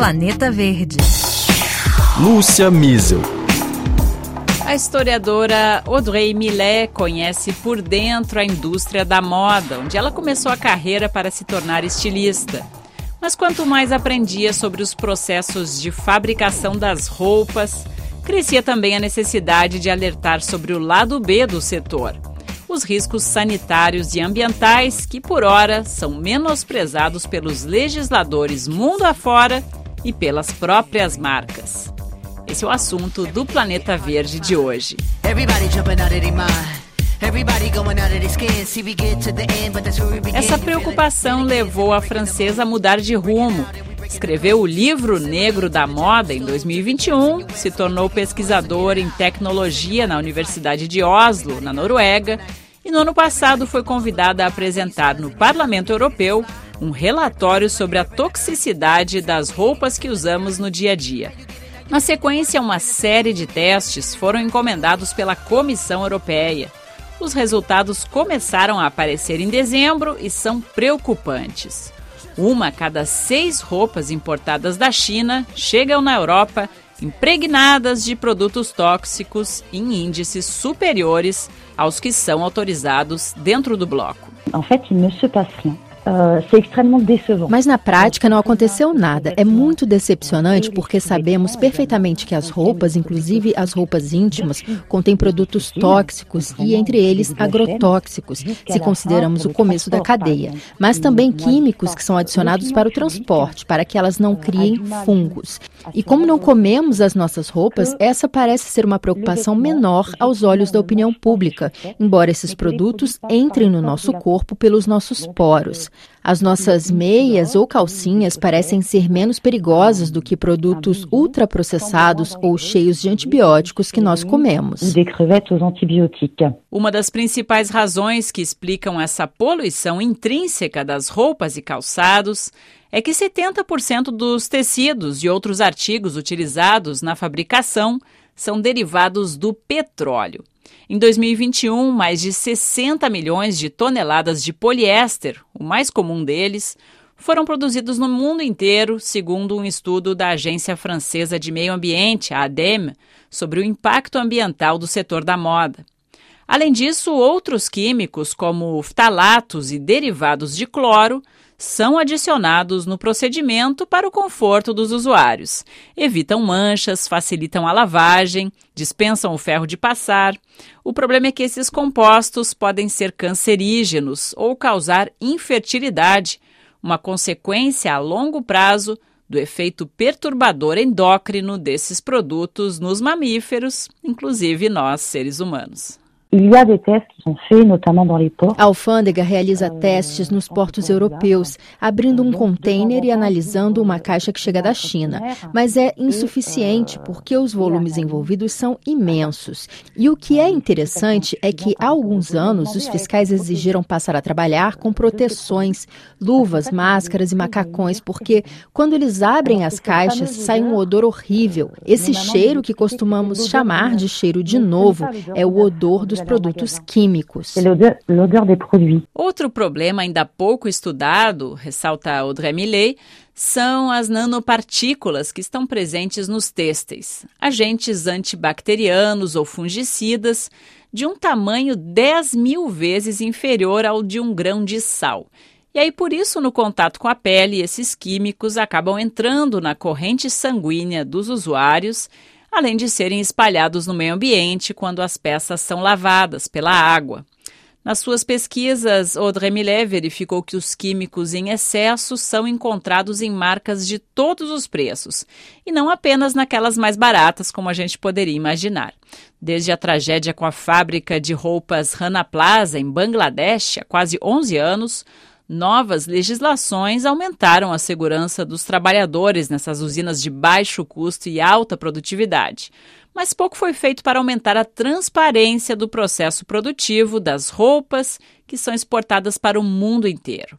Planeta Verde. Lúcia Müzell. A historiadora Audrey Millet conhece por dentro a indústria da moda, onde ela começou a carreira para se tornar estilista. Mas quanto mais aprendia sobre os processos de fabricação das roupas, crescia também a necessidade de alertar sobre o lado B do setor, os riscos sanitários e ambientais que, por ora, são menosprezados pelos legisladores mundo afora e pelas próprias marcas. Esse é o assunto do Planeta Verde de hoje. Essa preocupação levou a francesa a mudar de rumo. Escreveu o livro Negro da Moda em 2021, se tornou pesquisadora em tecnologia na Universidade de Oslo, na Noruega, e no ano passado foi convidada a apresentar no Parlamento Europeu um relatório sobre a toxicidade das roupas que usamos no dia a dia. Na sequência, uma série de testes foram encomendados pela Comissão Europeia. Os resultados começaram a aparecer em dezembro e são preocupantes. Uma a cada 6 roupas importadas da China chegam na Europa impregnadas de produtos tóxicos em índices superiores aos que são autorizados dentro do bloco. Mas na prática não aconteceu nada. É muito decepcionante porque sabemos perfeitamente que as roupas, inclusive as roupas íntimas, contêm produtos tóxicos e entre eles agrotóxicos, se consideramos o começo da cadeia, mas também químicos que são adicionados para o transporte, para que elas não criem fungos. E como não comemos as nossas roupas, essa parece ser uma preocupação menor aos olhos da opinião pública, embora esses produtos entrem no nosso corpo pelos nossos poros. As nossas meias ou calcinhas parecem ser menos perigosas do que produtos ultraprocessados ou cheios de antibióticos que nós comemos. Uma das principais razões que explicam essa poluição intrínseca das roupas e calçados é que 70% dos tecidos e outros artigos utilizados na fabricação são derivados do petróleo. Em 2021, mais de 60 milhões de toneladas de poliéster, o mais comum deles, foram produzidos no mundo inteiro, segundo um estudo da Agência Francesa de Meio Ambiente, a ADEME, sobre o impacto ambiental do setor da moda. Além disso, outros químicos, como ftalatos e derivados de cloro, são adicionados no procedimento para o conforto dos usuários. Evitam manchas, facilitam a lavagem, dispensam o ferro de passar. O problema é que esses compostos podem ser cancerígenos ou causar infertilidade, uma consequência a longo prazo do efeito perturbador endócrino desses produtos nos mamíferos, inclusive nós, seres humanos. A alfândega realiza testes nos portos europeus, abrindo um container e analisando uma caixa que chega da China. Mas é insuficiente porque os volumes envolvidos são imensos. E o que é interessante é que há alguns anos os fiscais exigiram passar a trabalhar com proteções, luvas, máscaras e macacões, porque quando eles abrem as caixas sai um odor horrível. Esse cheiro que costumamos chamar de cheiro de novo é o odor dos produtos químicos. Outro problema ainda pouco estudado, ressalta Audrey Millet, são as nanopartículas que estão presentes nos têxteis, agentes antibacterianos ou fungicidas de um tamanho 10 mil vezes inferior ao de um grão de sal. E aí, por isso, no contato com a pele, esses químicos acabam entrando na corrente sanguínea dos usuários, além de serem espalhados no meio ambiente quando as peças são lavadas pela água. Nas suas pesquisas, Audrey Millet verificou que os químicos em excesso são encontrados em marcas de todos os preços, e não apenas naquelas mais baratas, como a gente poderia imaginar. Desde a tragédia com a fábrica de roupas Rana Plaza, em Bangladesh, há quase 11 anos, novas legislações aumentaram a segurança dos trabalhadores nessas usinas de baixo custo e alta produtividade. Mas pouco foi feito para aumentar a transparência do processo produtivo das roupas que são exportadas para o mundo inteiro.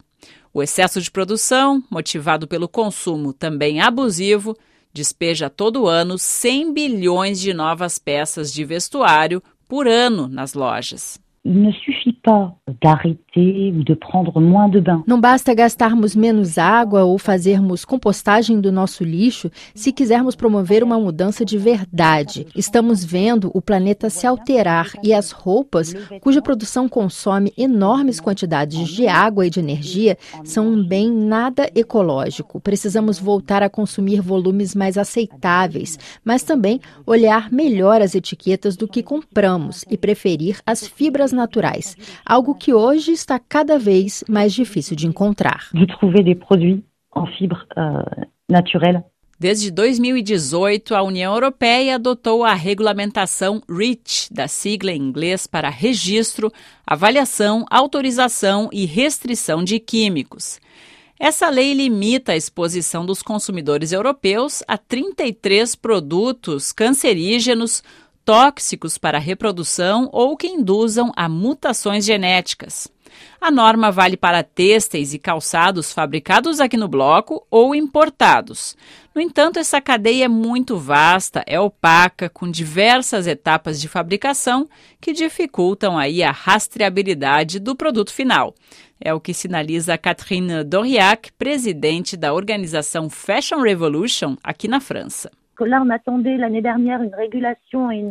O excesso de produção, motivado pelo consumo também abusivo, despeja todo ano 100 bilhões de novas peças de vestuário por ano nas lojas. Não basta gastarmos menos água ou fazermos compostagem do nosso lixo se quisermos promover uma mudança de verdade. Estamos vendo o planeta se alterar e as roupas, cuja produção consome enormes quantidades de água e de energia, são um bem nada ecológico. Precisamos voltar a consumir volumes mais aceitáveis, mas também olhar melhor as etiquetas do que compramos e preferir as fibras naturais, algo que hoje está cada vez mais difícil de encontrar. Desde 2018, a União Europeia adotou a regulamentação REACH, da sigla em inglês para registro, avaliação, autorização e restrição de químicos. Essa lei limita a exposição dos consumidores europeus a 33 produtos cancerígenos, tóxicos para a reprodução ou que induzam a mutações genéticas. A norma vale para têxteis e calçados fabricados aqui no bloco ou importados. No entanto, essa cadeia é muito vasta, é opaca, com diversas etapas de fabricação que dificultam aí a rastreabilidade do produto final. É o que sinaliza Catherine Doriac, presidente da organização Fashion Revolution aqui na França.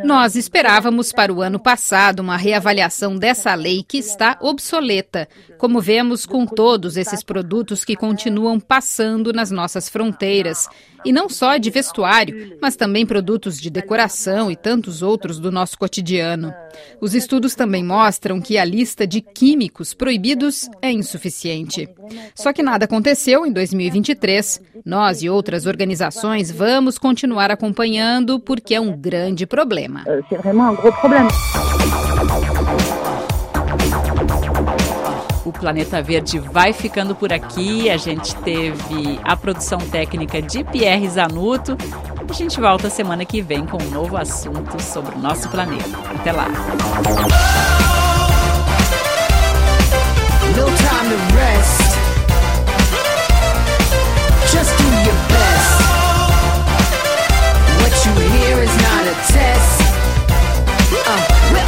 Nós esperávamos para o ano passado uma reavaliação dessa lei que está obsoleta, como vemos com todos esses produtos que continuam passando nas nossas fronteiras. E não só de vestuário, mas também produtos de decoração e tantos outros do nosso cotidiano. Os estudos também mostram que a lista de químicos proibidos é insuficiente. Só que nada aconteceu em 2023. Nós e outras organizações vamos continuar acompanhando porque é um grande problema. O Planeta Verde vai ficando por aqui. A gente teve a produção técnica de Pierre Zanuto. A gente volta semana que vem com um novo assunto sobre o nosso planeta. Até lá! We're